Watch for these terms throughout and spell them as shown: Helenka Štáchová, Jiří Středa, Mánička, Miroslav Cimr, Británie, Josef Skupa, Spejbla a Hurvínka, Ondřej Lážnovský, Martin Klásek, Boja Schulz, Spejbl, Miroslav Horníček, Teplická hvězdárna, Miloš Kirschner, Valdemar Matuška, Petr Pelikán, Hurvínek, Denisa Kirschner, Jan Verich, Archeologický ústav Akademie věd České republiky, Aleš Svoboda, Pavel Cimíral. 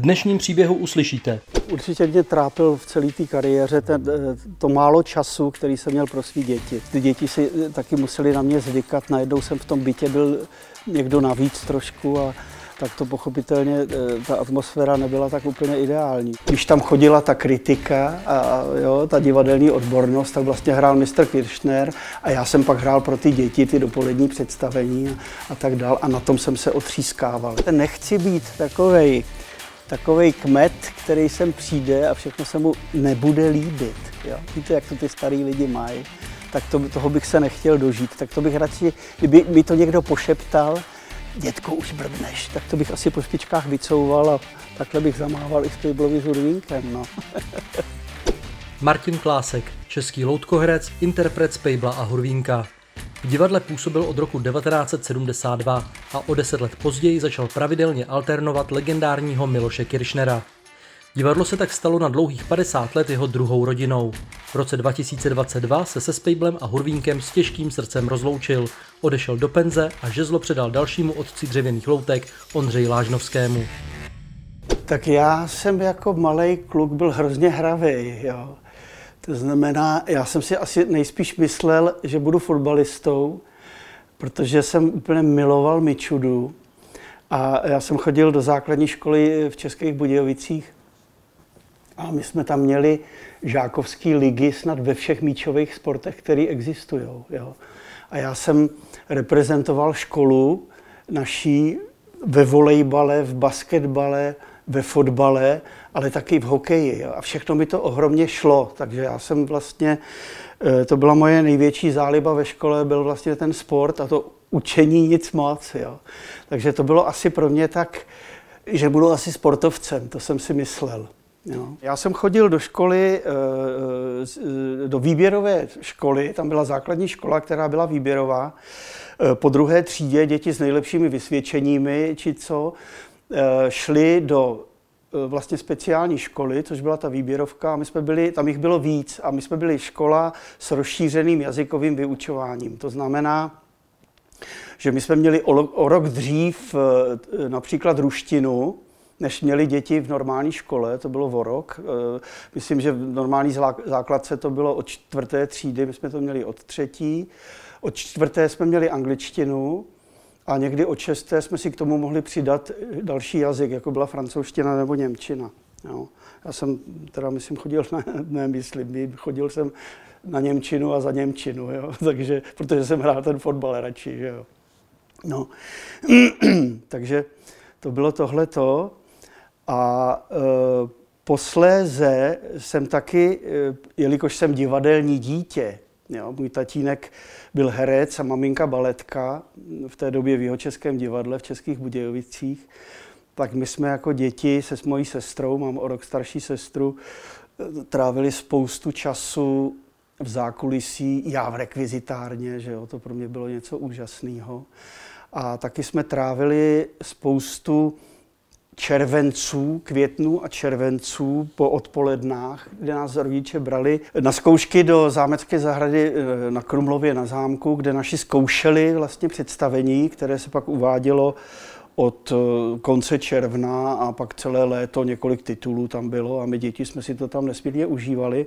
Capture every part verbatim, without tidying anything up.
V dnešním příběhu uslyšíte. Určitě mě trápil v celé té kariéře ten, to málo času, který jsem měl pro svý děti. Ty děti si taky museli na mě zvykat, najednou jsem v tom bytě byl někdo navíc trošku a tak to pochopitelně, ta atmosféra nebyla tak úplně ideální. Když tam chodila ta kritika a jo, ta divadelní odbornost, tak vlastně hrál mistr Kirschner a já jsem pak hrál pro ty děti ty dopolední představení a, a tak dál a na tom jsem se otřískával. Nechci být takovej, takovej kmet, který sem přijde a všechno se mu nebude líbit. Jo? Víte, jak to ty starý lidi mají, tak to, toho bych se nechtěl dožít. Tak to bych radši, kdyby mi to někdo pošeptal, dětko, už brbneš, tak to bych asi po špičkách vycouval a takhle bych zamával i Spejblovi s Hurvínkem, no. Martin Klásek, český loutkoherec, interpret Spejbla a Hurvínka. V divadle působil od roku devatenáct set sedmdesát dva a o deset let později začal pravidelně alternovat legendárního Miloše Kirschnera. Divadlo se tak stalo na dlouhých padesát let jeho druhou rodinou. V roce dva tisíce dvacet dva se se Spejblem a Hurvínkem s těžkým srdcem rozloučil, odešel do penze a žezlo předal dalšímu otci dřevěných loutek Ondřeji Lážnovskému. Tak já jsem jako malej kluk byl hrozně hravý, jo. To znamená, já jsem si asi nejspíš myslel, že budu fotbalistou, protože jsem úplně miloval mičudu a já jsem chodil do základní školy v Českých Budějovicích. A my jsme tam měli žákovský ligy snad ve všech míčových sportech, které existují. Jo. A já jsem reprezentoval školu naší ve volejbale, v basketbale, ve fotbale, ale taky v hokeji. Jo. A všechno mi to ohromně šlo. Takže já jsem vlastně, to byla moje největší záliba ve škole, byl vlastně ten sport a to učení nic moc. Jo. Takže to bylo asi pro mě tak, že budu asi sportovcem, to jsem si myslel. Jo. Já jsem chodil do školy, do výběrové školy, tam byla základní škola, která byla výběrová, po druhé třídě děti s nejlepšími vysvědčeními, či co, šli do vlastně speciální školy, což byla ta výběrovka, a my jsme byli, tam jich bylo víc a my jsme byli škola s rozšířeným jazykovým vyučováním, to znamená, že my jsme měli o rok dřív například ruštinu, než měli děti v normální škole, to bylo o rok. Myslím, že v normální základce to bylo od čtvrté třídy, my jsme to měli od třetí. Od čtvrté jsme měli angličtinu a někdy od šesté jsme si k tomu mohli přidat další jazyk, jako byla francouzština nebo němčina. Jo. Já jsem teda, myslím, chodil na, ne, myslím, chodil jsem na němčinu a za němčinu, jo. Takže, protože jsem hrál ten fotbal radši, že jo. No. Takže to bylo tohleto. A e, posléze jsem taky, e, jelikož jsem divadelní dítě, jo, můj tatínek byl herec a maminka baletka, v té době v Jihočeském divadle v Českých Budějovicích, tak my jsme jako děti se s mojí sestrou, mám o rok starší sestru, trávili spoustu času v zákulisí, já v rekvizitárně, že jo, to pro mě bylo něco úžasného. A taky jsme trávili spoustu červenců, květnů a červenců po odpolednách, kde nás rodiče brali na zkoušky do zámecké zahrady na Krumlově na zámku, kde naši zkoušeli vlastně představení, které se pak uvádělo od konce června a pak celé léto několik titulů tam bylo a my děti jsme si to tam nesmírně užívali.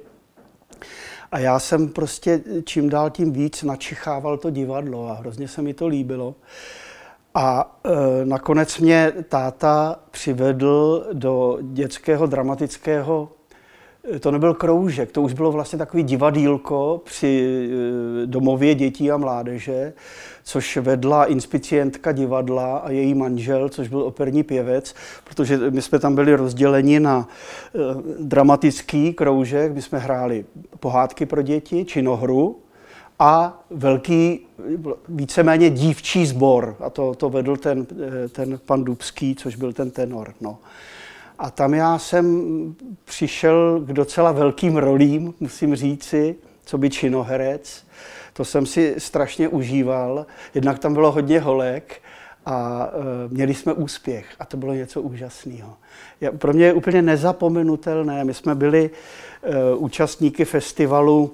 A já jsem prostě čím dál tím víc načichával to divadlo a hrozně se mi to líbilo. A e, nakonec mě táta přivedl do dětského dramatického, to nebyl kroužek, to už bylo vlastně takový divadýlko při e, domově dětí a mládeže, což vedla inspicientka divadla a její manžel, což byl operní pěvec, protože my jsme tam byli rozděleni na e, dramatický kroužek, my jsme hráli pohádky pro děti, činohru, a velký, víceméně dívčí sbor. A to, to vedl ten, ten pan Dubský, což byl ten tenor. No. A tam já jsem přišel k docela velkým rolím, musím říci, co by činoherec. To jsem si strašně užíval. Jednak tam bylo hodně holek a e, měli jsme úspěch. A to bylo něco úžasného. Pro mě je úplně nezapomenutelné. My jsme byli e, účastníky festivalu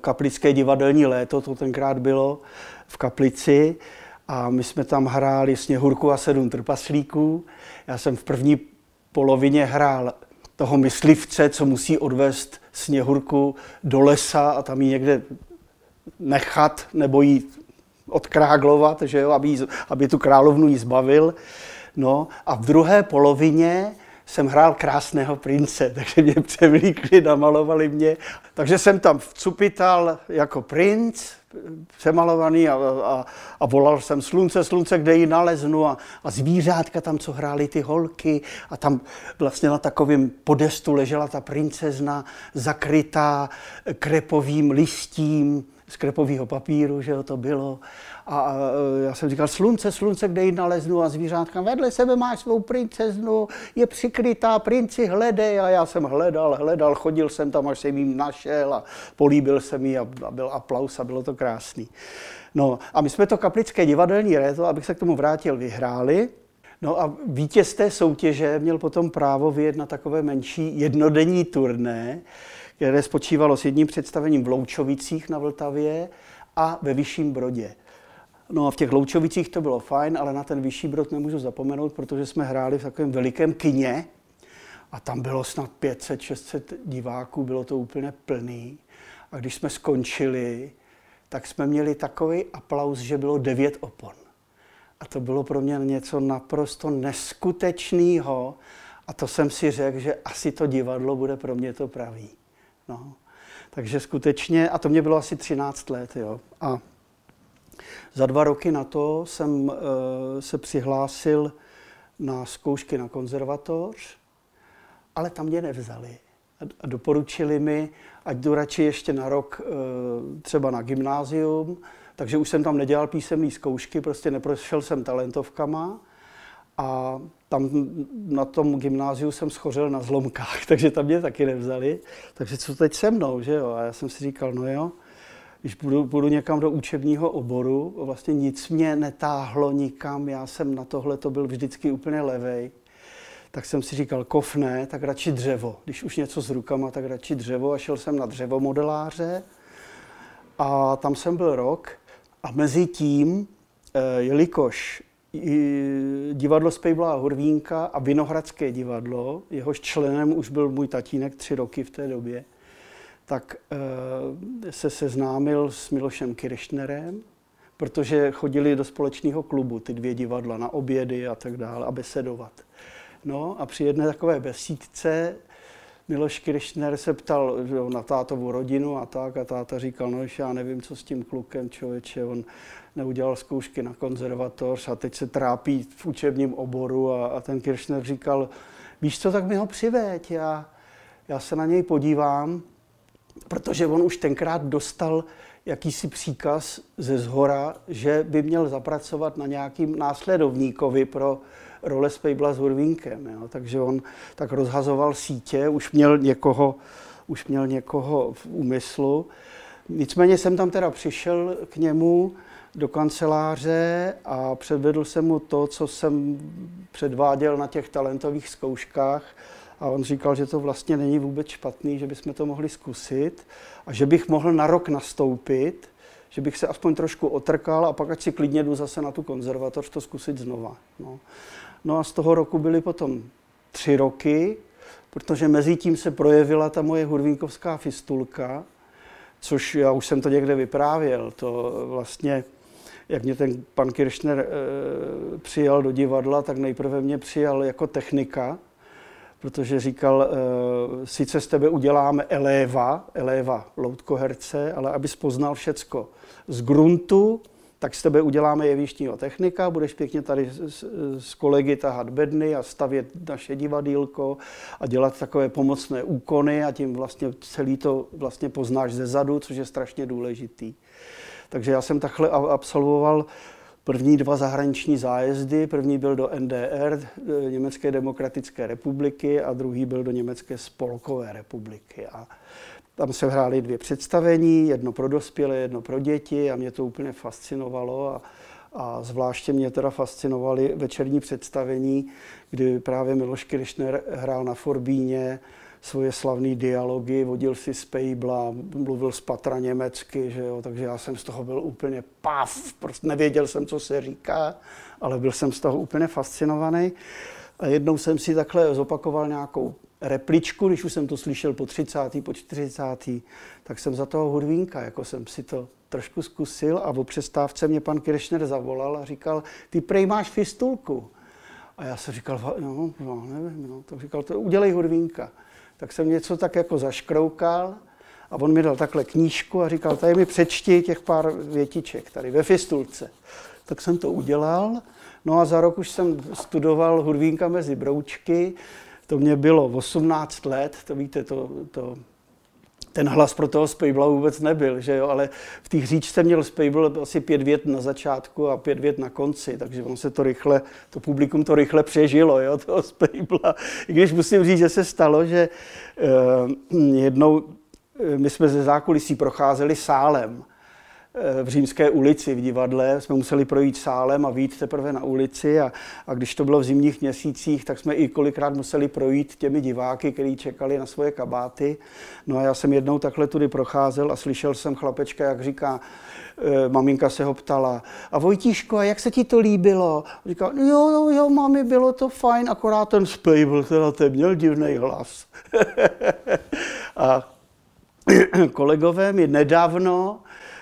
Kaplické divadelní léto, to tenkrát bylo v Kaplici a my jsme tam hráli Sněhurku a sedm trpaslíků. Já jsem v první polovině hrál toho myslivce, co musí odvést Sněhurku do lesa a tam ji někde nechat nebo ji odkráglovat, že jo, aby, jí, aby tu královnu ji zbavil. No, a v druhé polovině jsem hrál Krásného prince, takže mě převlíkli, namalovali mě. Takže jsem tam vcupital jako princ, přemalovaný a, a, a volal jsem slunce, slunce, kde ji naleznu a, a zvířátka tam, co hrály ty holky a tam vlastně na takovém podestu ležela ta princezna zakrytá krepovým listím z krepového papíru, že jo, to bylo. A já jsem říkal, slunce, slunce, kde ji naleznu a zvířátka, vedle sebe máš svou princeznu, je přikrytá, princi hledej. A já jsem hledal, hledal, chodil jsem tam, až jsem jim našel a políbil jsem jí a byl aplaus a bylo to krásný. No a my jsme to Kaplické divadelní réto, abych se k tomu vrátil, vyhráli. No a vítěz té soutěže měl potom právo vyjet na takové menší jednodenní turné, které spočívalo s jedním představením v Loučovicích na Vltavě a ve Vyšším Brodě. No a v těch Loučovicích to bylo fajn, ale na ten Vyšší Brod nemůžu zapomenout, protože jsme hráli v takovém velikém kině a tam bylo snad pět set šest set diváků, bylo to úplně plný. A když jsme skončili, tak jsme měli takový aplaus, že bylo devět opon. A to bylo pro mě něco naprosto neskutečného a to jsem si řekl, že asi to divadlo bude pro mě to pravý. No, takže skutečně, a to mě bylo asi třináct let, jo. A za dva roky na to jsem uh, se přihlásil na zkoušky na konzervatoř, ale tam mě nevzali. A doporučili mi, ať jdu radši ještě na rok uh, třeba na gymnázium, takže už jsem tam nedělal písemné zkoušky, prostě neprošel jsem talentovkama. A tam na tom gymnáziu jsem schořel na zlomkách, takže tam mě taky nevzali. Takže co teď se mnou, že jo? A já jsem si říkal, no jo, když budu, budu někam do učebního oboru, vlastně nic mě netáhlo nikam, já jsem na tohle to byl vždycky úplně levej. Tak jsem si říkal, kov ne, tak radši dřevo. Když už něco s rukama, tak radši dřevo. A šel jsem na dřevomodeláře a tam jsem byl rok. A mezi tím, jelikož divadlo Spejbla a Hurvínka a Vinohradské divadlo, jehož členem už byl můj tatínek tři roky v té době, tak e, se seznámil s Milošem Kirschnerem, protože chodili do společného klubu ty dvě divadla na obědy a tak dále a besedovat. No a při jedné takové besídce Miloš Kirschner se ptal jo, na tátovu rodinu a tak a táta říkal, no já nevím, co s tím klukem, člověče, on neudělal zkoušky na konzervatoř a teď se trápí v učebním oboru a, a ten Kirschner říkal, víš co, tak mi ho přiveď, já, já se na něj podívám, protože on už tenkrát dostal jakýsi příkaz ze zhora, že by měl zapracovat na nějakým následovníkovi pro role Spejbla s Hurvínkem, jo. Takže on tak rozhazoval sítě, už měl někoho, už měl někoho v úmyslu. Nicméně jsem tam teda přišel k němu do kanceláře a předvedl jsem mu to, co jsem předváděl na těch talentových zkouškách. A on říkal, že to vlastně není vůbec špatný, že bychom to mohli zkusit a že bych mohl na rok nastoupit, že bych se aspoň trošku otrkal a pak ať si klidně jdu zase na tu konzervatoř to zkusit znova. No, no a z toho roku byly potom tři roky, protože mezi tím se projevila ta moje hurvínkovská fistulka, což já už jsem to někde vyprávěl, to vlastně, jak mě ten pan Kirschner e, přijal do divadla, tak nejprve mě přijal jako technika, protože říkal, e, sice z tebe uděláme eléva, eléva loutkoherce, ale abys poznal všecko z gruntu, tak z tebe uděláme jevištního technika, budeš pěkně tady s, s kolegy tahat bedny a stavět naše divadýlko a dělat takové pomocné úkony a tím vlastně celý to vlastně poznáš zezadu, což je strašně důležitý. Takže já jsem takhle absolvoval první dva zahraniční zájezdy, první byl do N D R, do Německé demokratické republiky a druhý byl do Německé spolkové republiky. A tam se hrály dvě představení, jedno pro dospělé, jedno pro děti a mě to úplně fascinovalo. A, a zvláště mě teda fascinovaly večerní představení, kdy právě Miloš Kirschner hrál na forbíně svoje slavné dialogy, vodil si Spejbla, mluvil z patra německy, že jo, takže já jsem z toho byl úplně pav, prostě nevěděl jsem, co se říká, ale byl jsem z toho úplně fascinovaný. A jednou jsem si takhle zopakoval nějakou repličku, když už jsem to slyšel po třicátý, po čtyřicátý, tak jsem za toho Hurvínka, jako jsem si to trošku zkusil a o přestávce mě pan Kirschner zavolal a říkal, ty prej máš fistulku. A já jsem říkal, no, no nevím, no. Tak říkal, to udělej Hurvínka. Tak jsem něco tak jako zaškroukal a on mi dal takhle knížku a říkal, tady mi přečti těch pár větiček tady ve fistulce. Tak jsem to udělal, no a za rok už jsem studoval Hurvínka mezi broučky. To mě bylo osmnáct let, to víte, to, to, ten hlas pro toho Spejbla vůbec nebyl, že jo? Ale v té říčce měl Spejbl asi pět vět na začátku a pět vět na konci, takže on se to rychle, to publikum to rychle přežilo, jo, toho Spejbla. I když musím říct, že se stalo, že eh, jednou eh, my jsme ze zákulisí procházeli sálem eh, v Římské ulici v divadle, jsme museli projít sálem a vyjít teprve na ulici a, a když to bylo v zimních měsících, tak jsme i kolikrát museli projít těmi diváky, kteří čekali na svoje kabáty. No a já jsem jednou takhle tudy procházel a slyšel jsem chlapečka, jak říká, e, maminka se ho ptala, a Vojtíško, a jak se ti to líbilo? A říkal, jo, jo, jo, mami, bylo to fajn, akorát ten Spejbl, teda ten měl divný hlas. A kolegové mi nedávno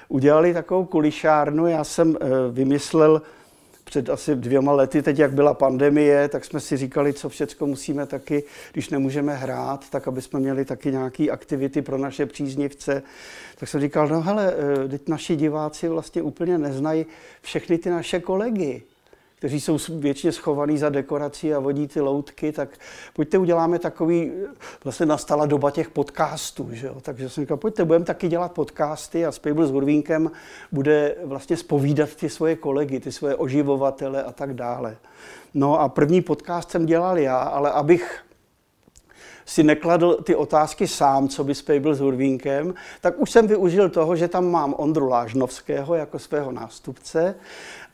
udělali takovou kulišárnu, já jsem vymyslel před asi dvěma lety, teď jak byla pandemie, tak jsme si říkali, co všecko musíme taky, když nemůžeme hrát, tak aby jsme měli taky nějaké aktivity pro naše příznivce. Tak jsem říkal, no hele, teď naši diváci vlastně úplně neznají všechny ty naše kolegy, kteří jsou věčně schovaní za dekorací a vodí ty loutky, tak pojďte uděláme takový, vlastně nastala doba těch podcastů, že jo? Takže jsem říkal, pojďte, budeme taky dělat podcasty a Spejbl s Hurvínkem bude vlastně zpovídat ty svoje kolegy, ty svoje oživovatele a tak dále. No a první podcast jsem dělal já, ale abych si nekladl ty otázky sám, co by Spejbl s Hurvínkem, tak už jsem využil toho, že tam mám Ondru Lážnovského jako svého nástupce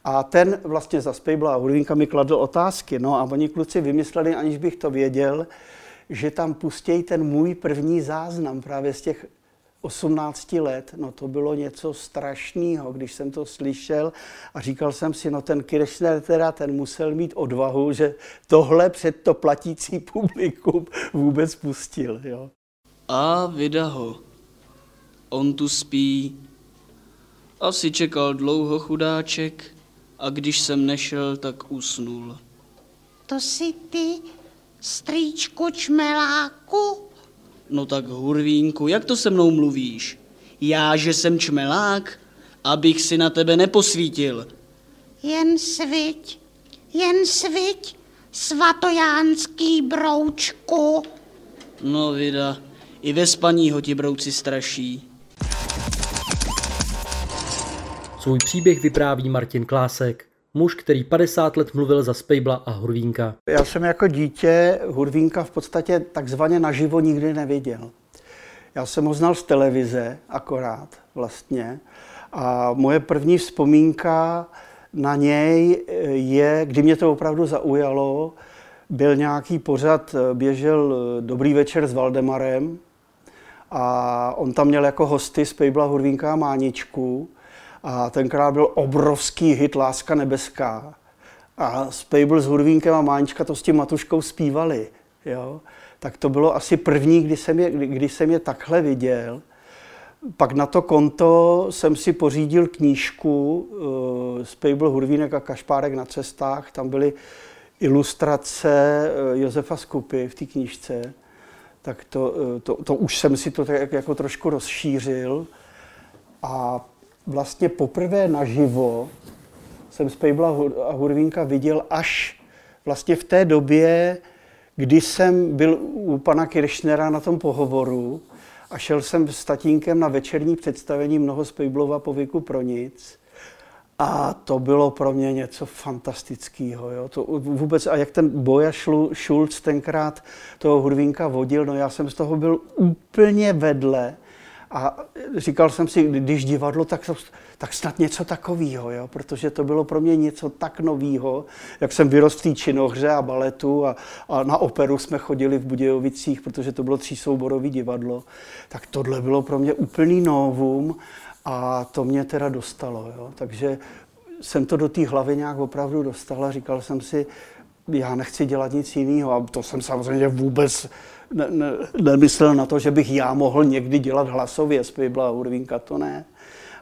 a ten vlastně za Spejbla a Hurvínka mi kladl otázky. No a oni kluci vymysleli, aniž bych to věděl, že tam pustějí ten můj první záznam právě z těch osmnácti let. No to bylo něco strašného, když jsem to slyšel a říkal jsem si, no ten Kirschner teda, ten musel mít odvahu, že tohle před to platící publikum vůbec pustil, jo. A vida ho, on tu spí, asi čekal dlouho chudáček a když jsem nešel, tak usnul. To jsi ty, strýčku čmeláku? No tak, Hurvínku, jak to se mnou mluvíš? Já, že jsem čmelák, abych si na tebe neposvítil. Jen sviť, jen sviť, svatojánský broučku. No vida, i ve spaní ho ti brouci straší. Svůj příběh vypráví Martin Klásek, muž, který padesát let mluvil za Spejbla a Hurvínka. Já jsem jako dítě Hurvínka v podstatě takzvaně naživo nikdy neviděl. Já jsem ho znal z televize akorát vlastně a moje první vzpomínka na něj je, kdy mě to opravdu zaujalo, byl nějaký pořad, běžel Dobrý večer s Valdemarem a on tam měl jako hosty Spejbla, Hurvínka a Máničku. A tenkrát byl obrovský hit Láska nebeská. A Spejbl s Hurvínkem a Mánička to s tím Matuškou zpívali. Jo? Tak to bylo asi první, kdy jsem, je, kdy jsem je takhle viděl. Pak na to konto jsem si pořídil knížku uh, Spejbl, Hurvínek a Kašpárek na cestách. Tam byly ilustrace uh, Josefa Skupy v té knížce. Tak to, uh, to, to už jsem si to tak jako trošku rozšířil. A vlastně poprvé naživo jsem Spejbla a Hurvínka viděl až vlastně v té době, kdy jsem byl u pana Kirschnera na tom pohovoru a šel jsem s tatínkem na večerní představení Mnoho Spejblova povyku pro nic. A to bylo pro mě něco fantastického. Jo? To vůbec, a jak ten Boja Schulz tenkrát toho Hurvínka vodil, no já jsem z toho byl úplně vedle. A říkal jsem si, když divadlo, tak, tak snad něco takového, jo? Protože to bylo pro mě něco tak nového, jak jsem vyrostl v té činohře a baletu a, a na operu jsme chodili v Budějovicích, protože to bylo třísouborové divadlo, tak tohle bylo pro mě úplný novum a to mě teda dostalo, jo? Takže jsem to do té hlavy nějak opravdu dostal a říkal jsem si, já nechci dělat nic jiného a to jsem samozřejmě vůbec ne, ne, nemyslel na to, že bych já mohl někdy dělat hlasově Spejbla a Hurvínka, to ne.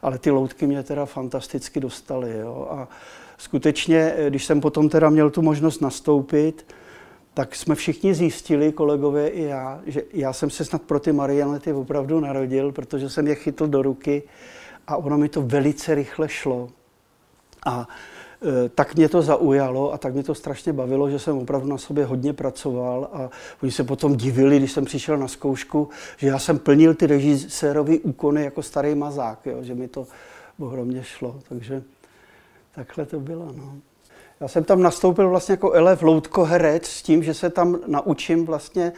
Ale ty loutky mě teda fantasticky dostaly, jo. A skutečně, když jsem potom teda měl tu možnost nastoupit, tak jsme všichni zjistili, kolegové i já, že já jsem se snad pro ty marionety opravdu narodil, protože jsem je chytl do ruky a ono mi to velice rychle šlo. A e, tak mě to zaujalo a tak mě to strašně bavilo, že jsem opravdu na sobě hodně pracoval a oni se potom divili, když jsem přišel na zkoušku, že já jsem plnil ty režisérovy úkony jako starý mazák, jo, že mi to ohromně šlo, takže takhle to bylo, no. Já jsem tam nastoupil vlastně jako elef loutkoherec s tím, že se tam naučím vlastně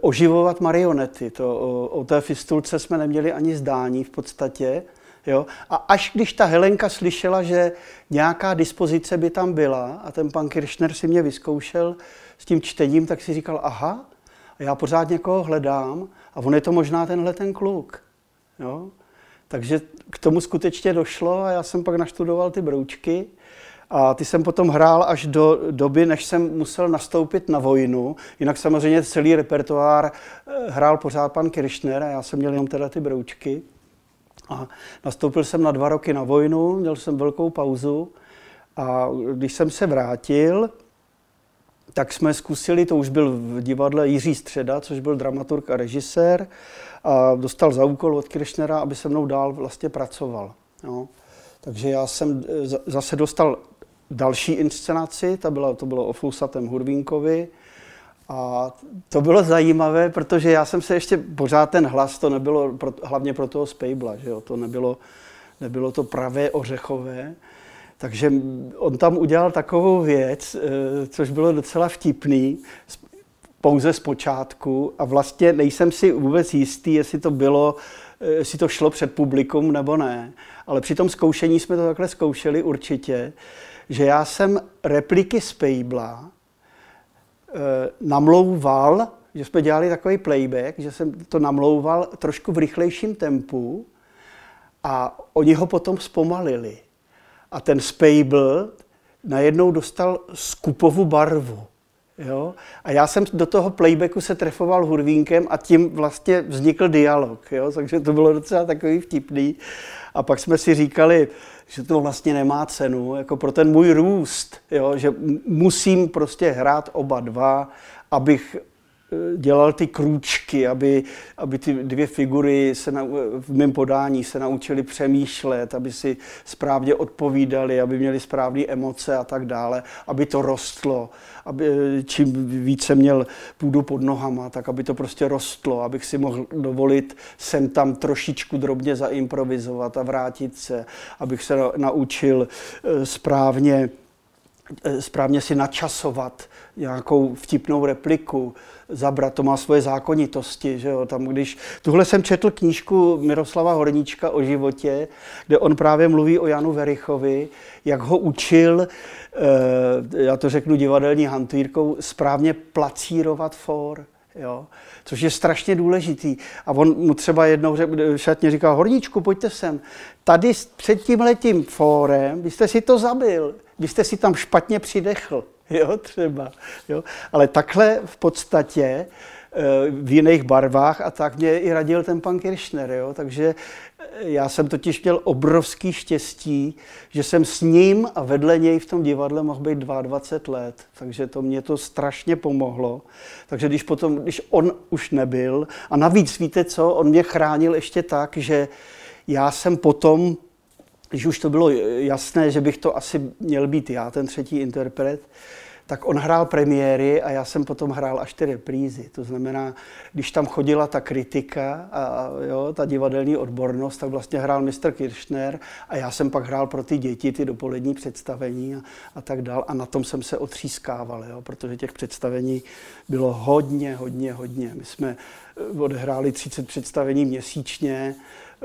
oživovat marionety. To, o, o té fistulce jsme neměli ani zdání v podstatě. Jo? A až když ta Helenka slyšela, že nějaká dispozice by tam byla a ten pan Kirschner si mě vyzkoušel s tím čtením, tak si říkal, aha, a já pořád někoho hledám a on je to možná tenhle ten kluk. Jo? Takže k tomu skutečně došlo a já jsem pak naštudoval ty broučky. A ty jsem potom hrál až do doby, než jsem musel nastoupit na vojnu. Jinak samozřejmě celý repertoár hrál pořád pan Kirschner a já jsem měl jenom teda ty broučky. A nastoupil jsem na dva roky na vojnu, měl jsem velkou pauzu. A když jsem se vrátil, tak jsme zkusili, to už byl v divadle Jiří Středa, což byl dramaturg a režisér. A dostal za úkol od Kirschnera, aby se mnou dál vlastně pracoval. Jo. Takže já jsem zase dostal další inscenaci, ta byla, to bylo o Fousatém Hurvínkovi. A to bylo zajímavé, protože já jsem se ještě pořád ten hlas, to nebylo pro, hlavně pro toho Spejbla, že jo? To nebylo, nebylo to pravé ořechové. Takže on tam udělal takovou věc, což bylo docela vtipný, pouze z počátku. A vlastně nejsem si vůbec jistý, jestli to bylo, jestli to šlo před publikum nebo ne. Ale při tom zkoušení jsme to takhle zkoušeli určitě, že já jsem repliky Spejbla e, namlouval, že jsme dělali takový playback, že jsem to namlouval trošku v rychlejším tempu a oni ho potom zpomalili. A ten Spejbl najednou dostal skupovu barvu. Jo? A já jsem do toho playbacku se trefoval Hurvínkem a tím vlastně vznikl dialog, jo? Takže to bylo docela takový vtipný. A pak jsme si říkali, že to vlastně nemá cenu, jako pro ten můj růst, jo? Že musím prostě hrát oba dva, abych dělal ty krůčky, aby, aby ty dvě figury se na, v mém podání se naučily přemýšlet, aby si správně odpovídali, aby měli správné emoce a tak dále, aby to rostlo, aby, čím více měl půdu pod nohama, tak aby to prostě rostlo, abych si mohl dovolit sem tam trošičku drobně zaimprovizovat a vrátit se, abych se naučil správně správně si načasovat nějakou vtipnou repliku. Zabrat, to má svoje zákonitosti, že jo, tam když... Tuhle jsem četl knížku Miroslava Horníčka o životě, kde on právě mluví o Janu Verichovi, jak ho učil, eh, já to řeknu divadelní hantýrkou, správně placírovat for, jo, což je strašně důležitý. A on mu třeba jednou v šatně říkal, Horníčku, pojďte sem, tady před tímhletím fórem byste si to zabil. Vy jste si tam špatně přidechl, jo, třeba, jo. Ale takhle v podstatě v jiných barvách a tak mě i radil ten pan Kirschner, jo. Takže já jsem totiž měl obrovský štěstí, že jsem s ním a vedle něj v tom divadle mohl být dvacet dva let, takže to mě to strašně pomohlo. Takže když potom, když on už nebyl, a navíc víte co, on mě chránil ještě tak, že já jsem potom, když už to bylo jasné, že bych to asi měl být já, ten třetí interpret, tak on hrál premiéry a já jsem potom hrál až ty reprízy. To znamená, když tam chodila ta kritika a jo, ta divadelní odbornost, tak vlastně hrál mistr Kirschner a já jsem pak hrál pro ty děti ty dopolední představení a, a tak dál. A na tom jsem se otřískával, jo, protože těch představení bylo hodně, hodně, hodně. My jsme odehráli třicet představení měsíčně,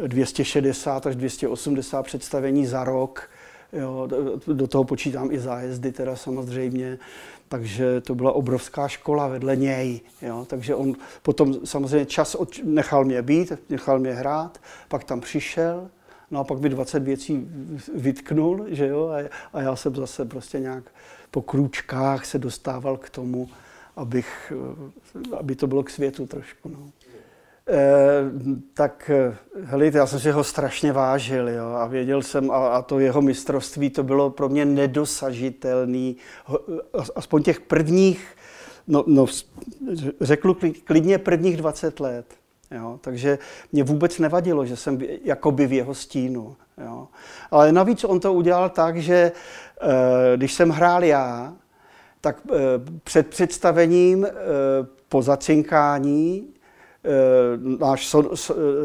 dvě stě šedesát až dvě stě osmdesát představení za rok. Jo, do toho počítám i zájezdy teda samozřejmě, takže to byla obrovská škola vedle něj. Jo. Takže on potom samozřejmě čas od, nechal mě být, nechal mě hrát, pak tam přišel No a pak mi dvacet věcí vytknul, že jo, a já jsem zase prostě nějak po krůčkách se dostával k tomu, abych, aby to bylo k světu trošku, no. Eh, tak, helejte, já jsem si ho strašně vážil, jo, a věděl jsem, a, a to jeho mistrovství, to bylo pro mě nedosažitelné. Aspoň těch prvních, no, no řeknu klidně prvních dvacet let. Jo, takže mě vůbec nevadilo, že jsem jakoby v jeho stínu. Jo. Ale navíc on to udělal tak, že e, když jsem hrál já, tak e, před představením, e, po zacinkání, e, náš son,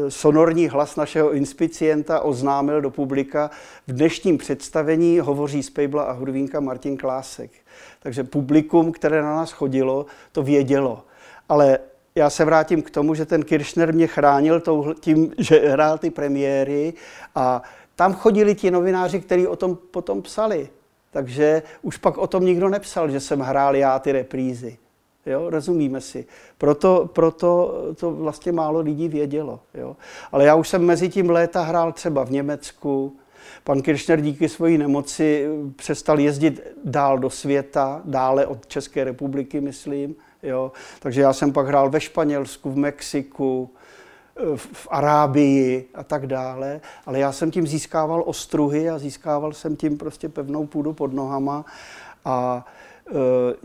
sonorní hlas našeho inspicienta oznámil do publika, v dnešním představení hovoří Spejbla a Hurvínka Martin Klásek. Takže publikum, které na nás chodilo, to vědělo. Ale já se vrátím k tomu, že ten Kirschner mě chránil tím, že hrál ty premiéry, a tam chodili ti novináři, kteří o tom potom psali. Takže už pak o tom nikdo nepsal, že jsem hrál já ty reprízy. Jo? Rozumíme si. Proto, proto to vlastně málo lidí vědělo. Jo? Ale já už jsem mezi tím léta hrál třeba v Německu. Pan Kirschner díky své nemoci přestal jezdit dál do světa, dále od České republiky, myslím. Jo, takže já jsem pak hrál ve Španělsku, v Mexiku, v Arábii a tak dále, ale já jsem tím získával ostruhy a získával jsem tím prostě pevnou půdu pod nohama a e,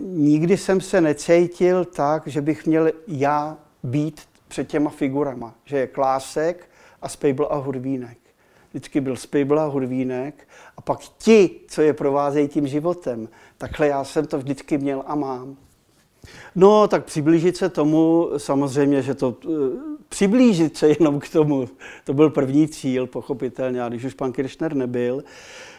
nikdy jsem se necítil tak, že bych měl já být před těma figurama, že je Klásek a Spejbl a Hurvínek. Vždycky byl Spejbl a Hurvínek a pak ti, co je provázejí tím životem. Takhle já jsem to vždycky měl a mám. No, tak přiblížit se tomu, samozřejmě, že to, přiblížit se jenom k tomu, to byl první cíl, pochopitelně, a když už pan Kirschner nebyl,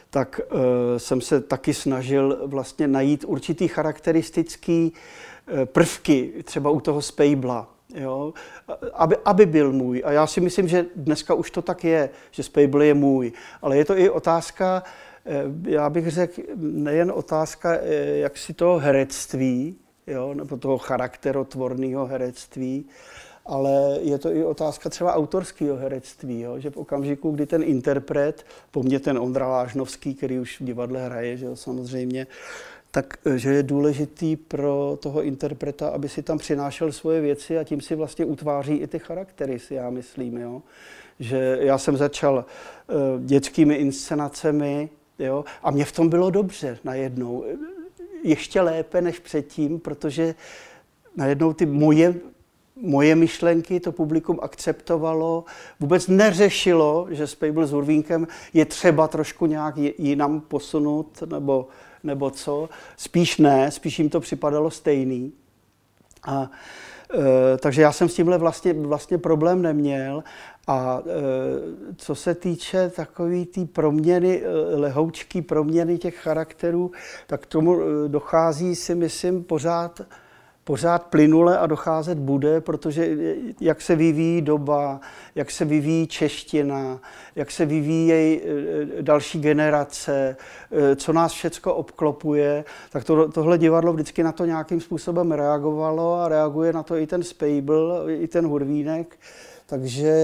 tak uh, jsem se taky snažil vlastně najít určitý charakteristický uh, prvky, třeba u toho Spejbla, jo, aby, aby byl můj. A já si myslím, že dneska už to tak je, že Spejbl je můj, ale je to i otázka, já bych řekl, nejen otázka jaksi toho herectví, jo, nebo toho charakterotvorného herectví, ale je to i otázka třeba autorského herectví, jo, že v okamžiku, kdy ten interpret, po mně ten Ondra Lážnovský, který už v divadle hraje, že jo, samozřejmě, takže je důležitý pro toho interpreta, aby si tam přinášel svoje věci a tím si vlastně utváří i ty charaktery, si já myslím, jo. Že já jsem začal uh, dětskými inscenacemi, jo, a mě v tom bylo dobře najednou. Ještě lépe než předtím, protože najednou ty moje, moje myšlenky to publikum akceptovalo, vůbec neřešilo, že Spejbl s Hurvínkem je třeba trošku nějak jinam posunout nebo, nebo co. Spíš ne, spíš jim to připadalo stejný. A, e, takže já jsem s tímhle vlastně, vlastně problém neměl. A e, co se týče takové té proměny, lehoučké proměny těch charakterů, tak tomu dochází, si myslím, pořád, pořád plynule a docházet bude, protože jak se vyvíjí doba, jak se vyvíjí čeština, jak se vyvíjí další generace, co nás všecko obklopuje, tak to, tohle divadlo vždycky na to nějakým způsobem reagovalo a reaguje na to i ten Spejbl, i ten Hurvínek. Takže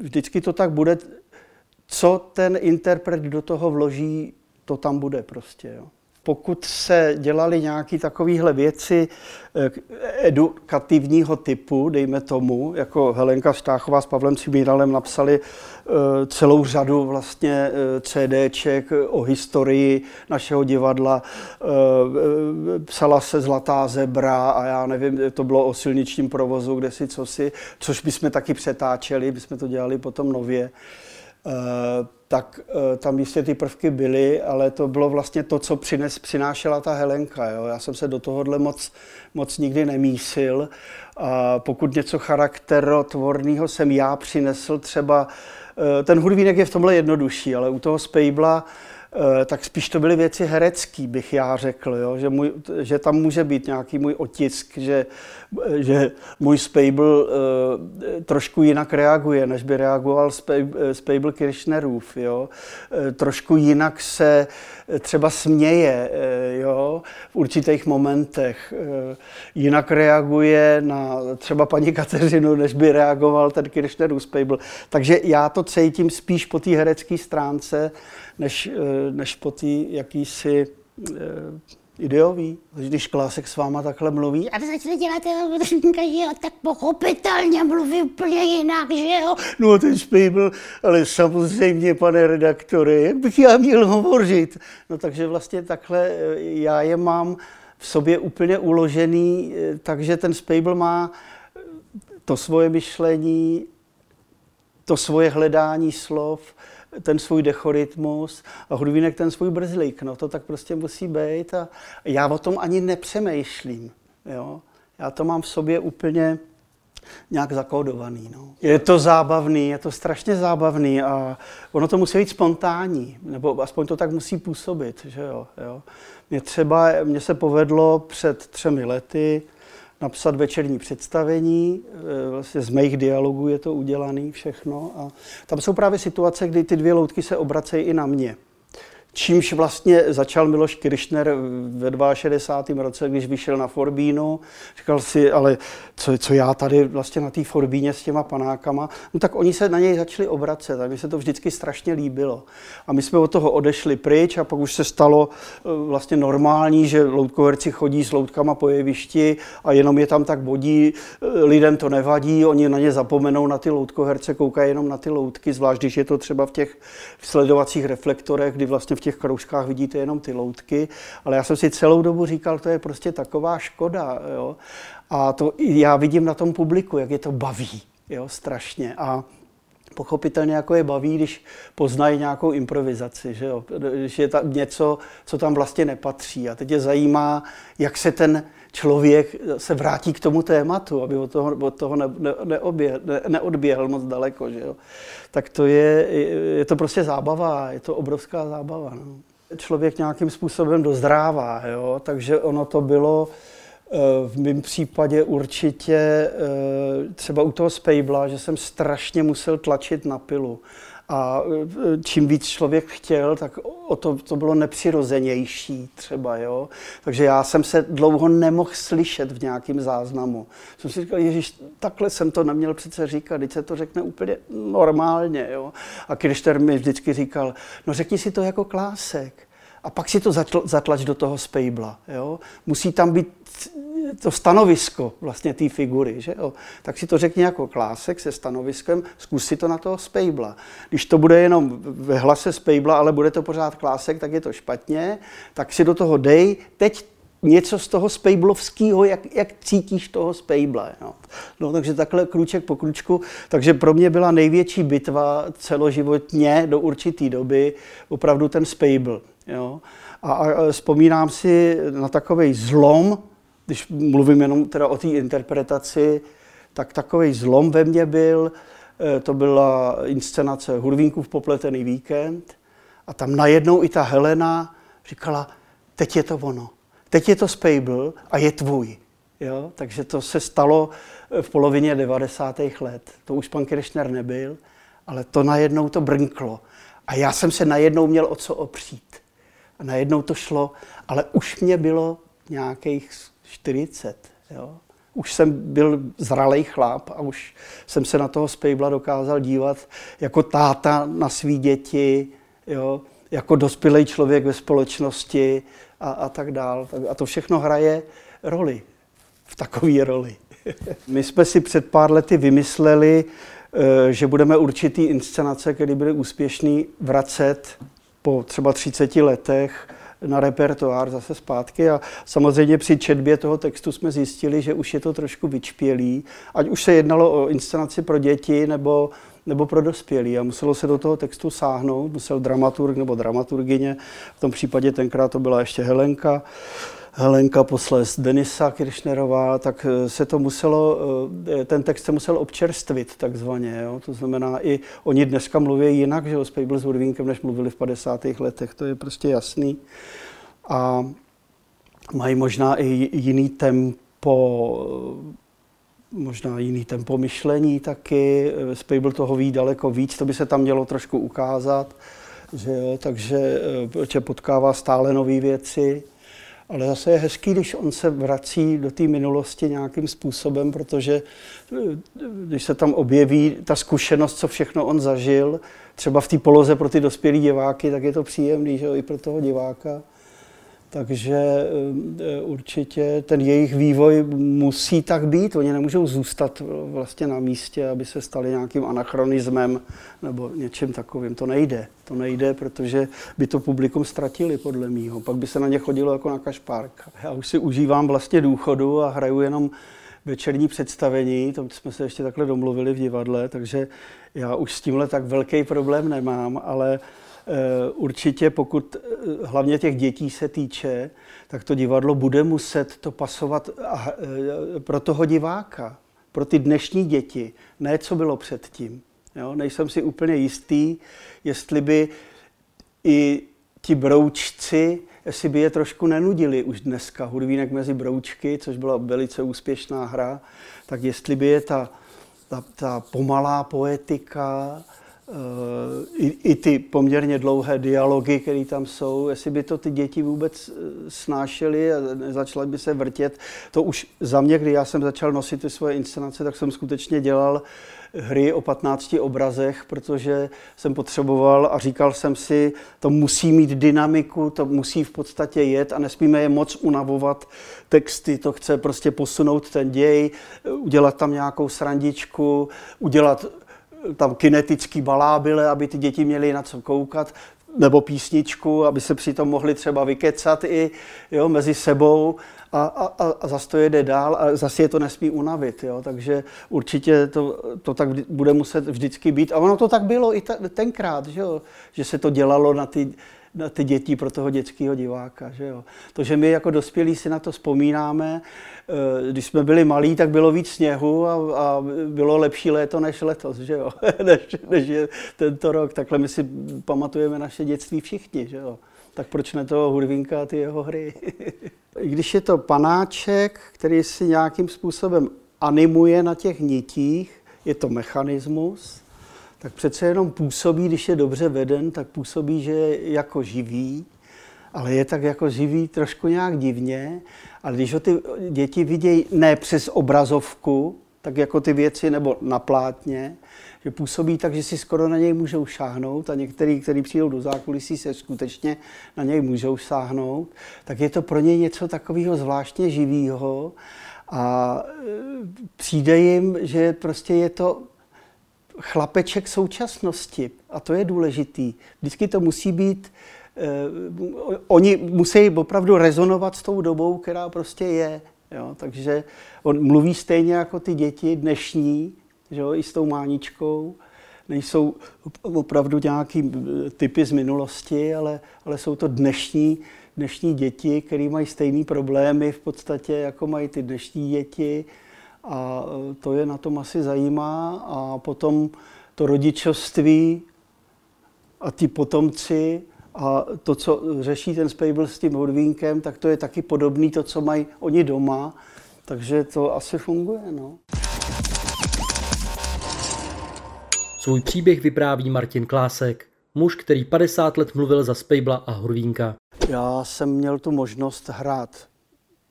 vždycky to tak bude, co ten interpret do toho vloží, to tam bude prostě. Jo. Pokud se dělaly nějaké takovéhle věci edukativního typu, dejme tomu, jako Helenka Štáchová s Pavlem Cimíralem napsali celou řadu vlastně CDček o historii našeho divadla, psala se Zlatá zebra a já nevím, to bylo o silničním provozu, kde si cosi, což bychom taky přetáčeli, bychom to dělali potom nově. Tak tam jistě ty prvky byly, ale to bylo vlastně to, co přines, přinášela ta Helenka. Jo? Já jsem se do tohohle moc, moc nikdy nemísil. A pokud něco charakterotvorného jsem já přinesl, třeba ten Hurvínek je v tomhle jednodušší, ale u toho Spejbla tak spíš to byly věci herecký, bych já řekl, jo? Že, můj, že tam může být nějaký můj otisk, že, že můj Spejbl eh, trošku jinak reaguje, než by reagoval Spejbl Kirschnerův, jo? Eh, trošku jinak se třeba směje, eh, jo? V určitých momentech, eh, jinak reaguje na třeba paní Kateřinu, než by reagoval ten Kirschnerův Spejbl. Takže já to cítím spíš po té herecké stránce, než, než po tý jakýsi e, ideový. Když Klásek s váma takhle mluví, a vy začne dělat jeho, tak pochopitelně mluví úplně jinak, že jo? No ten Spejbl, ale samozřejmě, pane redaktore, jak bych já měl hovořit? No takže vlastně takhle já je mám v sobě úplně uložený, takže ten Spejbl má to svoje myšlení, to svoje hledání slov, ten svůj dechorytmus a Hurvínek ten svůj brzlík. No to tak prostě musí být a já o tom ani nepřemýšlím. Jo? Já to mám v sobě úplně nějak zakódovaný. No. Je to zábavný, je to strašně zábavný a ono to musí být spontánní, nebo aspoň to tak musí působit. Že jo? Jo? Mně třeba, mně se povedlo před třemi lety napsat večerní představení, vlastně z mých dialogů je to udělané všechno. A tam jsou právě situace, kdy ty dvě loutky se obracejí i na mě. Čímž vlastně začal Miloš Kirschner ve šedesátém druhém roce, když vyšel na Forbínu. Říkal si, ale co, co já tady vlastně na té Forbíně s těma panákama. No tak oni se na něj začali obracet a mně se to vždycky strašně líbilo. A my jsme od toho odešli pryč a pak už se stalo vlastně normální, že loutkoherci chodí s loutkama po jevišti a jenom je tam tak bodí, lidem to nevadí, oni na ně zapomenou, na ty loutkoherce, koukají jenom na ty loutky, zvlášť když je to třeba v těch sledovacích reflektorech, kdy vlastně v těch kroužkách vidíte jenom ty loutky, ale já jsem si celou dobu říkal, to je prostě taková škoda, jo? A to já vidím na tom publiku, jak je to baví, jo? Strašně. A pochopitelně jako je baví, když poznají nějakou improvizaci, že jo? Když je tam něco, co tam vlastně nepatří. A teď je zajímá, jak se ten člověk se vrátí k tomu tématu, aby od toho, od toho ne, ne, neoběhl, ne, neodběhl moc daleko. Že jo? Tak to je, je to prostě zábava, je to obrovská zábava. No. Člověk nějakým způsobem dozrává, jo? Takže ono to bylo v mém případě určitě třeba u toho Spejbla, že jsem strašně musel tlačit na pilu. A čím víc člověk chtěl, tak o to, to bylo nepřirozenější třeba, jo. Takže já jsem se dlouho nemohl slyšet v nějakém záznamu. Jsem si říkal, ježiš, takhle jsem to neměl přece říkat, teď se to řekne úplně normálně, jo. A Kirschner mi vždycky říkal, no řekni si to jako Klásek. A pak si to zatl, zatlač do toho Spejbla, jo. Musí tam být to stanovisko vlastně té figury, že jo? Tak si to řekni jako Klásek se stanoviskem, zkus si to na toho Spejbla. Když to bude jenom ve hlase Spejbla, ale bude to pořád Klásek, tak je to špatně, tak si do toho dej teď něco z toho spejblovského, jak, jak cítíš toho Spejbla. No. No, takže takhle kruček po kručku. Takže pro mě byla největší bitva celoživotně do určité doby opravdu ten Spejbl. Jo? A, a vzpomínám si na takovej zlom, když mluvím jenom teda o té interpretaci, tak takový zlom ve mně byl, to byla inscenace Hurvínkův popletený víkend a tam najednou i ta Helena říkala, teď je to ono, teď je to Spejbl a je tvůj. Jo? Takže to se stalo v polovině devadesátých let, to už pan Kirschner nebyl, ale to najednou to brnklo a já jsem se najednou měl o co opřít a najednou to šlo, ale už mě bylo nějakých čtyřicet, jo. Už jsem byl zralej chlap a už jsem se na toho Spejbla dokázal dívat jako táta na svý děti, jo, jako dospělý člověk ve společnosti a, a tak dál. A to všechno hraje roli, v takové roli. My jsme si před pár lety vymysleli, že budeme určitý inscenace, které byly úspěšný, vracet po třeba třiceti letech na repertoár zase zpátky a samozřejmě při četbě toho textu jsme zjistili, že už je to trošku vyčpělý. Ať už se jednalo o inscenaci pro děti nebo nebo pro dospělí. A muselo se do toho textu sáhnout, musel dramaturg nebo dramaturgině, v tom případě tenkrát to byla ještě Helenka, Helenka posléz Denisa Kirschnerová, tak se to muselo, ten text se musel občerstvit takzvaně. Jo? To znamená, i oni dneska mluví jinak, že o Spejbl s Hurvínkem, než mluvili v padesátých letech, to je prostě jasný. A mají možná i jiný tempo, možná jiný tempo myšlení taky. Spejbl toho ví daleko víc, to by se tam mělo trošku ukázat, že jo? Takže že potkává stále nové věci. Ale zase je hezký, když on se vrací do té minulosti nějakým způsobem, protože když se tam objeví ta zkušenost, co všechno on zažil, třeba v té poloze pro ty dospělí diváky, tak je to příjemný, že jo, i pro toho diváka. Takže určitě ten jejich vývoj musí tak být. Oni nemůžou zůstat vlastně na místě, aby se stali nějakým anachronismem nebo něčím takovým. To nejde. To nejde, protože by to publikum ztratili, podle mýho. Pak by se na ně chodilo jako na kašpárka. Já už si užívám vlastně důchodu a hraju jenom večerní představení, to jsme se ještě takhle domluvili v divadle, takže já už s tímhle tak velký problém nemám, ale určitě, pokud hlavně těch dětí se týče, tak to divadlo bude muset to pasovat pro toho diváka, pro ty dnešní děti, ne co bylo předtím. Jo? Nejsem si úplně jistý, jestli by i ti broučci, jestli by je trošku nenudili už dneska. Hurvínek mezi broučky, což byla velice úspěšná hra, tak jestli by je ta, ta, ta pomalá poetika, I, i ty poměrně dlouhé dialogy, které tam jsou, jestli by to ty děti vůbec snášely a začaly by se vrtět. To už za mě, když já jsem začal nosit ty svoje inscenace, tak jsem skutečně dělal hry o patnácti obrazech, protože jsem potřeboval a říkal jsem si, to musí mít dynamiku, to musí v podstatě jet a nesmíme je moc unavovat texty, to chce prostě posunout ten děj, udělat tam nějakou srandičku, udělat tam kinetický balábile, aby ty děti měly na co koukat, nebo písničku, aby se přitom mohli třeba vykecat i jo, mezi sebou a, a, a zase to jede dál a zase je to nesmí unavit. Jo. Takže určitě to, to tak bude muset vždycky být. A ono to tak bylo i ta, tenkrát, že, jo, že se to dělalo na ty, na ty děti pro toho dětského diváka. Že jo. To, že my jako dospělí si na to vzpomínáme, když jsme byli malí, tak bylo víc sněhu a, a bylo lepší léto než letos, že jo? než, než je tento rok. Takhle my si pamatujeme naše dětství všichni, že jo? Tak proč ne toho Hurvínka a ty jeho hry? I když je to panáček, který si nějakým způsobem animuje na těch nitích, je to mechanismus, tak přece jenom působí, když je dobře veden, tak působí, že je jako živý, ale je tak jako živý trošku nějak divně. Ale když ho ty děti vidějí ne přes obrazovku, tak jako ty věci, nebo na plátně, že působí tak, že si skoro na něj můžou šáhnout a některý, kteří přijdou do zákulisí, se skutečně na něj můžou sáhnout, tak je to pro ně něco takového zvláštně živého a přijde jim, že prostě je to chlapeček současnosti a to je důležitý. Vždycky to musí být Uh, oni musí opravdu rezonovat s tou dobou, která prostě je. Jo? Takže on mluví stejně jako ty děti dnešní, že jo? I s tou máničkou. Nejsou opravdu nějaký typy z minulosti, ale, ale jsou to dnešní, dnešní děti, které mají stejné problémy v podstatě, jako mají ty dnešní děti. A to je na tom asi zajímá. A potom to rodičovství a ty potomci, a to, co řeší ten Spejbl s tím Hurvínkem, tak to je taky podobné to, co mají oni doma. Takže to asi funguje. No. Svůj příběh vypráví Martin Klásek, muž, který padesát let mluvil za Spejbla a Hurvínka. Já jsem měl tu možnost hrát,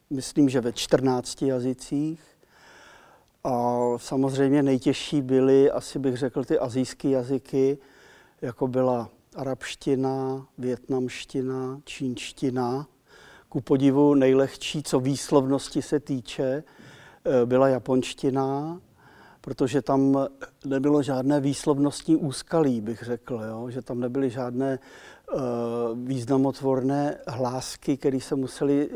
myslím, že ve čtrnácti jazycích. A samozřejmě nejtěžší byly, asi bych řekl, ty asijské jazyky, jako byla arabština, vietnamština, čínština. Ku podivu nejlehčí, co výslovnosti se týče, byla japonština, protože tam nebylo žádné výslovnostní úskalí, bych řekl, jo? Že tam nebyly žádné významotvorné hlásky, které se museli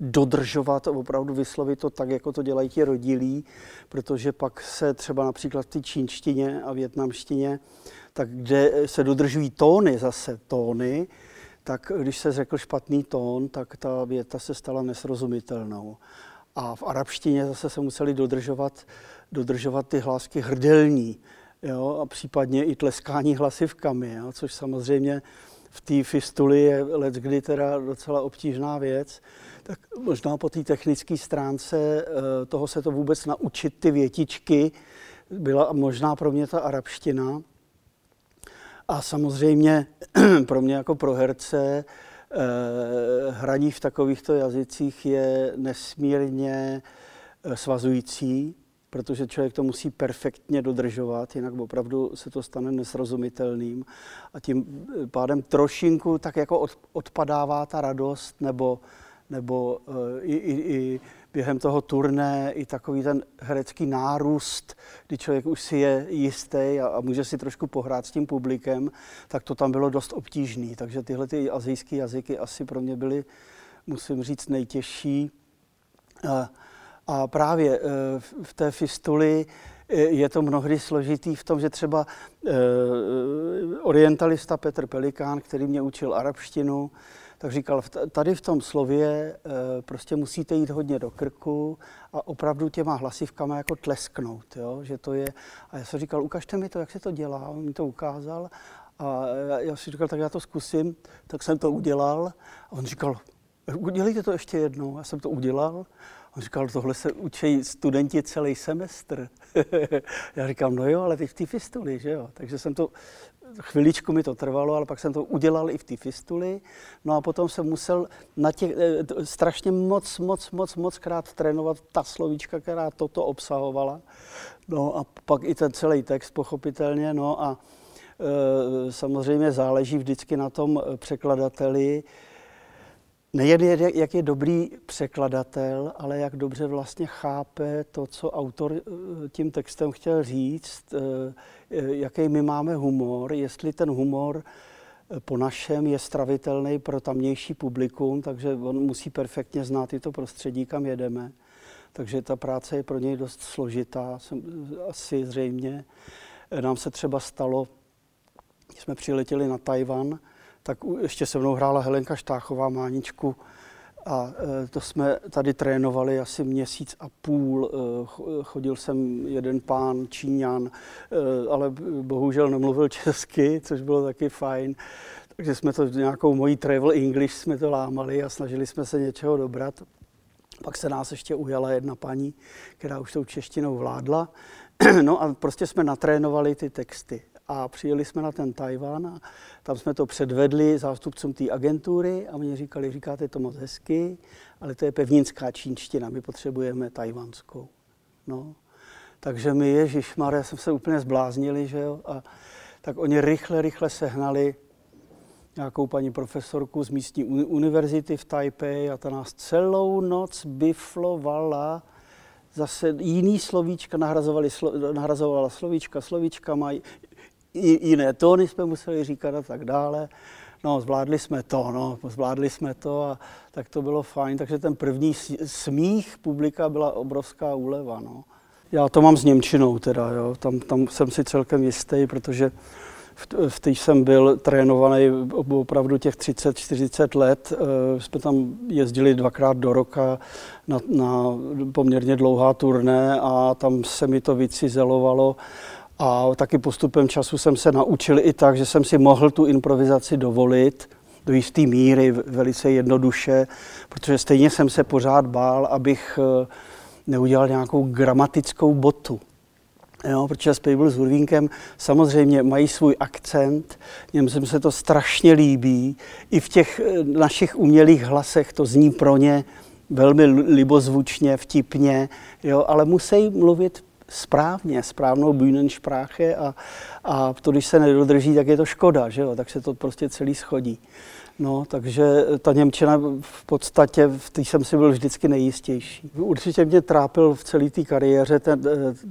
dodržovat a opravdu vyslovit to tak, jako to dělají ti rodilí, protože pak se třeba například v té čínštině a vietnamštině, tak kde se dodržují tóny, zase tóny, tak když se řekl špatný tón, tak ta věta se stala nesrozumitelnou. A v arabštině zase se museli dodržovat, dodržovat ty hlásky hrdelní, jo, a případně i tleskání hlasivkami, jo, což samozřejmě v té fistuli je leckdy teda docela obtížná věc. Tak možná po té technické stránce toho se to vůbec naučit, ty větičky, byla možná pro mě ta arabština. A samozřejmě pro mě jako pro herce hraní v takovýchto jazycích je nesmírně svazující, protože člověk to musí perfektně dodržovat, jinak opravdu se to stane nesrozumitelným. A tím pádem trošinku tak jako odpadává ta radost, nebo, nebo i, i, i během toho turné i takový ten herecký nárůst, kdy člověk už si je jistý a, a může si trošku pohrát s tím publikem, tak to tam bylo dost obtížné. Takže tyhle ty asijské jazyky asi pro mě byly, musím říct, nejtěžší. A právě v té fistuli je to mnohdy složitý v tom, že třeba orientalista Petr Pelikán, který mě učil arabštinu, tak říkal, tady v tom slově prostě musíte jít hodně do krku a opravdu těma hlasivkama jako tlesknout, jo? Že to je. A já jsem říkal, ukažte mi to, jak se to dělá, on mi to ukázal a já si říkal, tak já to zkusím, tak jsem to udělal a on říkal, udělejte to ještě jednou, já jsem to udělal. On říkal, tohle se učí studenti celý semestr. Já říkám, no jo, ale teď v té fistuli, že jo. Takže jsem to, chviličku mi to trvalo, ale pak jsem to udělal i v té fistuli. No a potom jsem musel na těch, strašně moc, moc, moc, moc krát trénovat ta slovíčka, která toto obsahovala. No a pak i ten celý text, pochopitelně, no a e, samozřejmě záleží vždycky na tom překladateli, nejen jak je dobrý překladatel, ale jak dobře vlastně chápe to, co autor tím textem chtěl říct, jaký my máme humor, jestli ten humor po našem je stravitelný pro tamnější publikum, takže on musí perfektně znát i to prostředí, kam jedeme. Takže ta práce je pro něj dost složitá, asi zřejmě. Nám se třeba stalo, když jsme přiletěli na Tajvan, tak ještě se mnou hrála Helenka Štáchová Máničku a to jsme tady trénovali asi měsíc a půl. Chodil jsem jeden pán Číňan, ale bohužel nemluvil česky, což bylo taky fajn. Takže jsme to nějakou mojí travel English jsme to lámali a snažili jsme se něčeho dobrat. Pak se nás ještě ujala jedna paní, která už tou češtinou vládla. No a prostě jsme natrénovali ty texty. A přijeli jsme na ten Tajvan a tam jsme to předvedli zástupcům té agentury a oni říkali, říkáte to moc hezky, ale to je pevninská čínština, my potřebujeme tajvanskou. No. Takže my, ježišmarja, jsme se úplně zbláznili, že jo? A tak oni rychle, rychle sehnali nějakou paní profesorku z místní univerzity v Taipei a ta nás celou noc biflovala. Zase jiný slovíčka, slo, nahrazovala slovíčka, slovíčka mají, jiné tóny jsme museli říkat a tak dále. No, zvládli jsme to, no, zvládli jsme to a tak to bylo fajn. Takže ten první smích publika byla obrovská úleva, no. Já to mám s němčinou teda, jo, tam, tam jsem si celkem jistý, protože v té jsem byl trénovaný opravdu těch třicet čtyřicet let. Jsme tam jezdili dvakrát do roka na, na poměrně dlouhá turné a tam se mi to vycizelovalo. A taky postupem času jsem se naučil i tak, že jsem si mohl tu improvizaci dovolit do jisté míry, velice jednoduše, protože stejně jsem se pořád bál, abych neudělal nějakou gramatickou botu. Jo, protože Spejbla s Hurvínkem samozřejmě mají svůj akcent, něm se to strašně líbí, i v těch našich umělých hlasech to zní pro ně velmi libozvučně, vtipně, jo, ale musí mluvit správně, správnou bühnensprache a, a to, když se nedodrží, tak je to škoda, že jo, tak se to prostě celý schodí. No, takže ta němčina v podstatě, v té jsem si byl vždycky nejistější. Určitě mě trápil v celé té kariéře ten,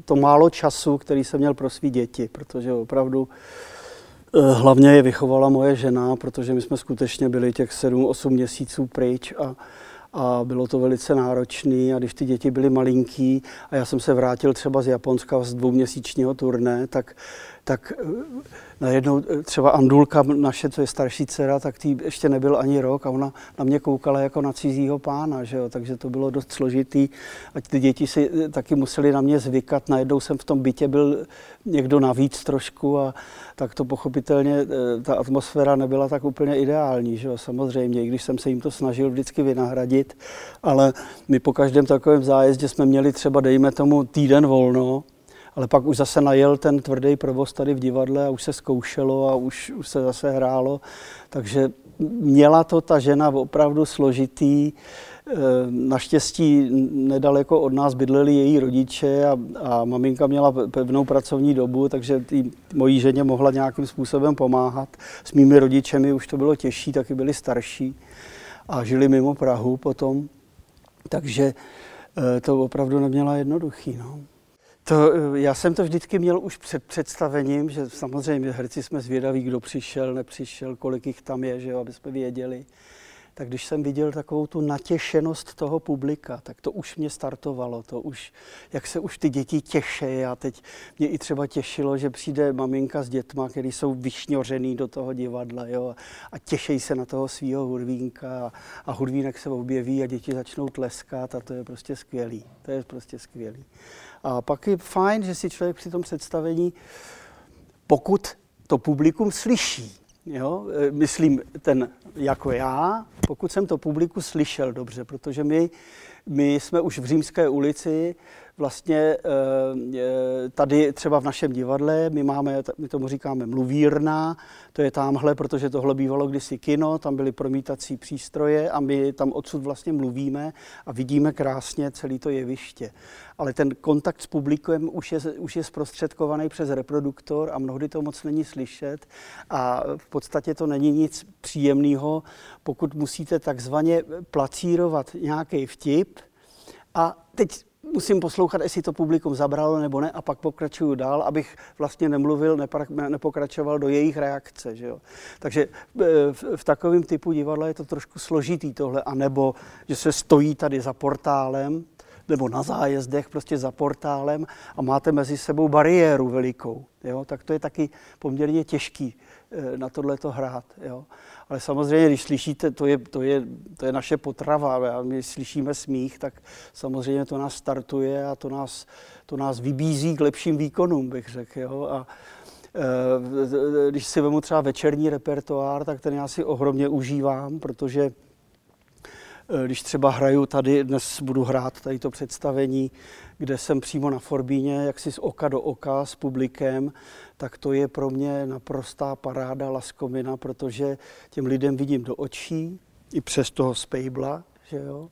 to málo času, který jsem měl pro svý děti, protože opravdu Hlavně je vychovala moje žena, protože my jsme skutečně byli těch sedm osm měsíců pryč a, a bylo to velice náročné. A když ty děti byly malinký a já jsem se vrátil třeba z Japonska z dvouměsíčního turné, tak, tak najednou třeba Andulka naše, co je starší dcera, tak tý ještě nebyl ani rok a ona na mě koukala jako na cizího pána, že jo? Takže to bylo dost složitý. A ty děti si taky museli na mě zvykat. Najednou jsem v tom bytě byl někdo navíc trošku a tak to pochopitelně, ta atmosféra nebyla tak úplně ideální, že jo? Samozřejmě, i když jsem se jim to snažil vždycky vynahradit, ale my po každém takovém zájezdě jsme měli třeba, dejme tomu, týden volno. Ale pak už zase najel ten tvrdý provoz tady v divadle a už se zkoušelo a už, už se zase hrálo. Takže měla to ta žena opravdu složitý. Naštěstí nedaleko od nás bydleli její rodiče a, a maminka měla pevnou pracovní dobu, takže tý, mojí ženě mohla nějakým způsobem pomáhat. S mými rodičemi už to bylo těžší, taky byli starší a žili mimo Prahu potom. Takže to opravdu neměla jednoduchý. No. To, já jsem to vždycky měl už před představením, že samozřejmě herci jsme zvědaví, kdo přišel, nepřišel, kolik jich tam je, že jo, aby jsme věděli. Tak když jsem viděl takovou tu natěšenost toho publika, tak to už mě startovalo, to už, jak se už ty děti těší. A teď mě i třeba těšilo, že přijde maminka s dětma, který jsou vyšňořený do toho divadla, jo, a těší se na toho svýho Hurvínka a, a Hurvínek se objeví a děti začnou tleskat a to je prostě skvělý, to je prostě skvělý. A pak je fajn, že si člověk při tom představení, pokud to publikum slyší, jo, myslím ten jako já, pokud jsem to publiku slyšel dobře, protože my, my jsme už v Římské ulici, vlastně tady třeba v našem divadle, my máme, my tomu říkáme mluvírna, to je tamhle, protože tohle bývalo kdysi kino, tam byly promítací přístroje a my tam odsud vlastně mluvíme a vidíme krásně celé to jeviště. Ale ten kontakt s publikem už je, už je zprostředkovaný přes reproduktor a mnohdy to moc není slyšet a v podstatě to není nic příjemného, pokud musíte takzvaně placírovat nějaký vtip a teď musím poslouchat, jestli to publikum zabralo nebo ne, a pak pokračuju dál, abych vlastně nemluvil, nepra- nepokračoval do jejich reakce. Že jo? Takže v, v takovém typu divadla je to trošku složitý tohle, anebo že se stojí tady za portálem, nebo na zájezdech prostě za portálem a máte mezi sebou bariéru velikou. Jo? Tak to je taky poměrně těžký na tohleto hrát. Jo? Ale samozřejmě, když slyšíte, to je, to je, to je naše potrava, my slyšíme smích, tak samozřejmě to nás startuje a to nás, to nás vybízí k lepším výkonům, bych řekl. A e, když si vemu třeba večerní repertoár, tak ten já si ohromně užívám, protože když třeba hraju tady, dnes budu hrát tady to představení, kde jsem přímo na Forbíně, jaksi z oka do oka s publikem, tak to je pro mě naprostá paráda, laskomina, protože těm lidem vidím do očí, i přes toho Spejbla, že jo?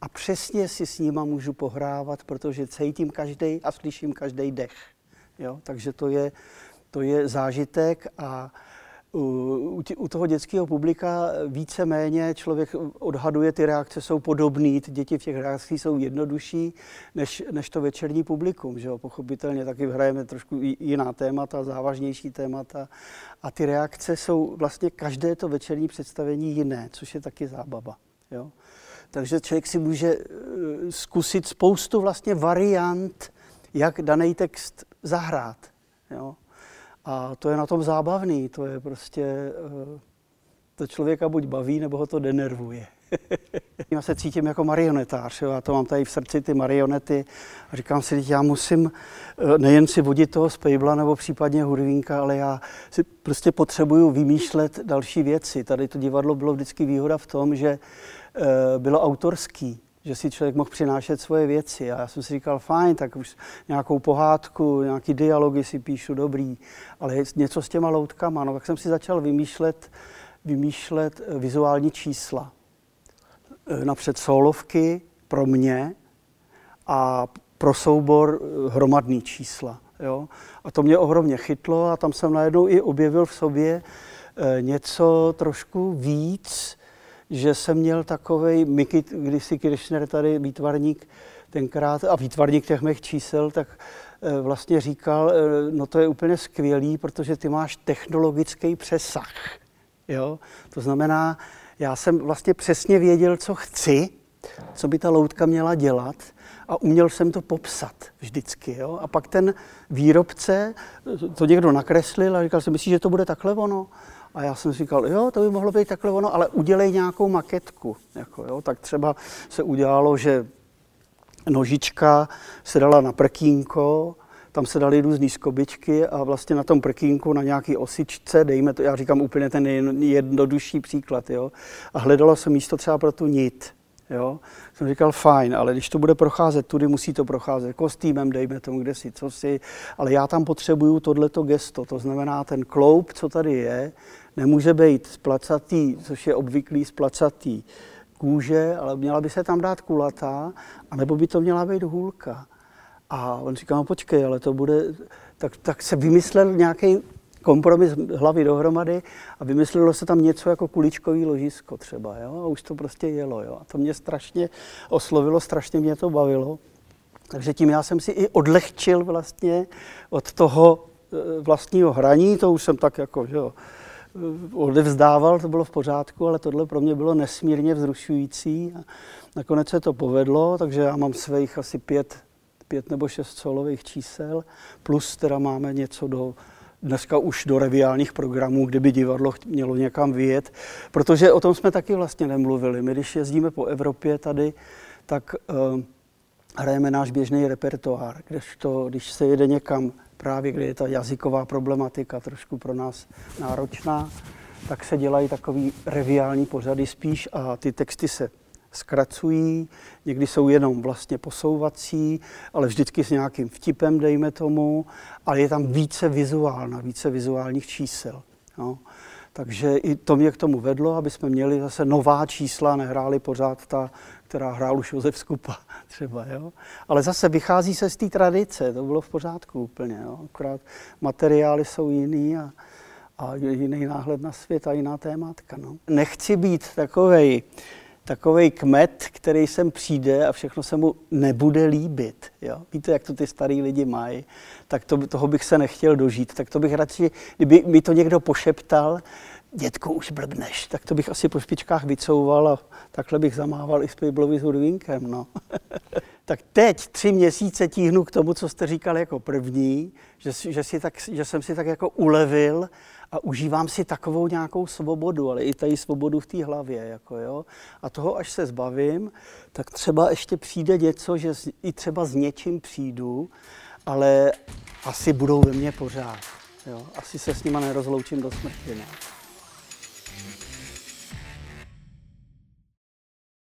A přesně si s nima můžu pohrávat, protože cítím každý a slyším každý dech. Jo? Takže to je, to je zážitek a U, u toho dětského publika víceméně člověk odhaduje, ty reakce jsou podobné, ty děti v těch reakcích jsou jednodušší než, než to večerní publikum. Že jo? Pochopitelně taky hrajeme trošku jiná témata, závažnější témata a ty reakce jsou vlastně každé to večerní představení jiné, což je taky zábava. Jo? Takže člověk si může zkusit spoustu vlastně variant, jak daný text zahrát. Jo? A to je na tom zábavný, to je prostě, to člověka buď baví, nebo ho to denervuje. Já se cítím jako marionetář, jo? Já to mám tady v srdci, ty marionety. A říkám si, já musím nejen si vodit toho Spejbla nebo případně Hurvínka, ale já si prostě potřebuju vymýšlet další věci. Tady to divadlo bylo vždycky výhoda v tom, že bylo autorský, že si člověk mohl přinášet svoje věci. A já jsem si říkal, fajn, tak už nějakou pohádku, nějaký dialogy si píšu, dobrý, ale něco s těma loutkama. No, tak jsem si začal vymýšlet, vymýšlet vizuální čísla. Napřed sólovky pro mě a pro soubor hromadný čísla. Jo? A to mě ohromně chytlo a tam jsem najednou i objevil v sobě něco trošku víc, že jsem měl takovej mikit, když si Kirschner tady výtvarník tenkrát a výtvarník těch mých čísel, tak vlastně říkal, no to je úplně skvělý, protože ty máš technologický přesah. Jo? To znamená, já jsem vlastně přesně věděl, co chci, co by ta loutka měla dělat a uměl jsem to popsat vždycky. Jo? A pak ten výrobce, to někdo nakreslil a říkal si, myslíš, že to bude takhle ono? A já jsem si říkal, jo, to by mohlo být takhle ono, ale udělej nějakou maketku. Jako, jo? Tak třeba se udělalo, že nožička se dala na prkínko, tam se daly různý skobičky a vlastně na tom prkínku, na nějaký osičce, dejme to, já říkám úplně ten jednodušší příklad, jo? A hledalo se místo třeba pro tu nit. Jo? Jsem říkal, fajn, ale když to bude procházet tudy, musí to procházet kostýmem, dejme tomu, kde si, co si, ale já tam potřebuju tohleto gesto, to znamená ten kloup, co tady je, nemůže být splacatý, což je obvyklý splacatý kůže, ale měla by se tam dát kulatá, anebo by to měla být hůlka. A on říkal, no počkej, ale to bude... Tak, tak se vymyslel nějaký kompromis hlavy dohromady a vymyslelo se tam něco jako kuličkový ložisko třeba, jo? A už to prostě jelo, jo? A to mě strašně oslovilo, strašně mě to bavilo. Takže tím já jsem si i odlehčil vlastně od toho vlastního hraní, to už jsem tak jako, že jo, odevzdával, to bylo v pořádku, ale tohle pro mě bylo nesmírně vzrušující. A nakonec se to povedlo, takže já mám svých asi pět, pět nebo šest solových čísel, plus teda máme něco do, dneska už do reviálních programů, kdyby divadlo mělo někam vyjet, protože o tom jsme taky vlastně nemluvili. My, když jezdíme po Evropě tady, tak uh, hrajeme náš běžný repertoár, kdežto, když se jede někam právě kde je ta jazyková problematika trošku pro nás náročná, tak se dělají takový reviální pořady spíš a ty texty se zkracují, někdy jsou jenom vlastně posouvací, ale vždycky s nějakým vtipem, dejme tomu, ale je tam více vizuálna, více vizuálních čísel. No. Takže i to mě k tomu vedlo, aby jsme měli zase nová čísla, nehráli pořád ta, která hrál už Josef Skupa třeba, jo. Ale zase vychází se z té tradice, to bylo v pořádku úplně, jo. Akorát materiály jsou jiný a, a jiný náhled na svět a jiná témátka, no. Nechci být takovej, takovej kmet, který sem přijde a všechno se mu nebude líbit, jo. Víte, jak to ty starý lidi mají, tak to, toho bych se nechtěl dožít, tak to bych radši, kdyby mi to někdo pošeptal, dětko, už blbneš, tak to bych asi po špičkách vycouval a takhle bych zamával i Spejblovi s Hurvínkem, no. Tak teď tři měsíce tíhnu k tomu, co jste říkal jako první, že, že, si tak, že jsem si tak jako ulevil a užívám si takovou nějakou svobodu, ale i tady svobodu v té hlavě, jako jo. A toho, až se zbavím, tak třeba ještě přijde něco, že i třeba s něčím přijdu, ale asi budou ve mně pořád, jo. Asi se s nima nerozloučím do smrti, ne?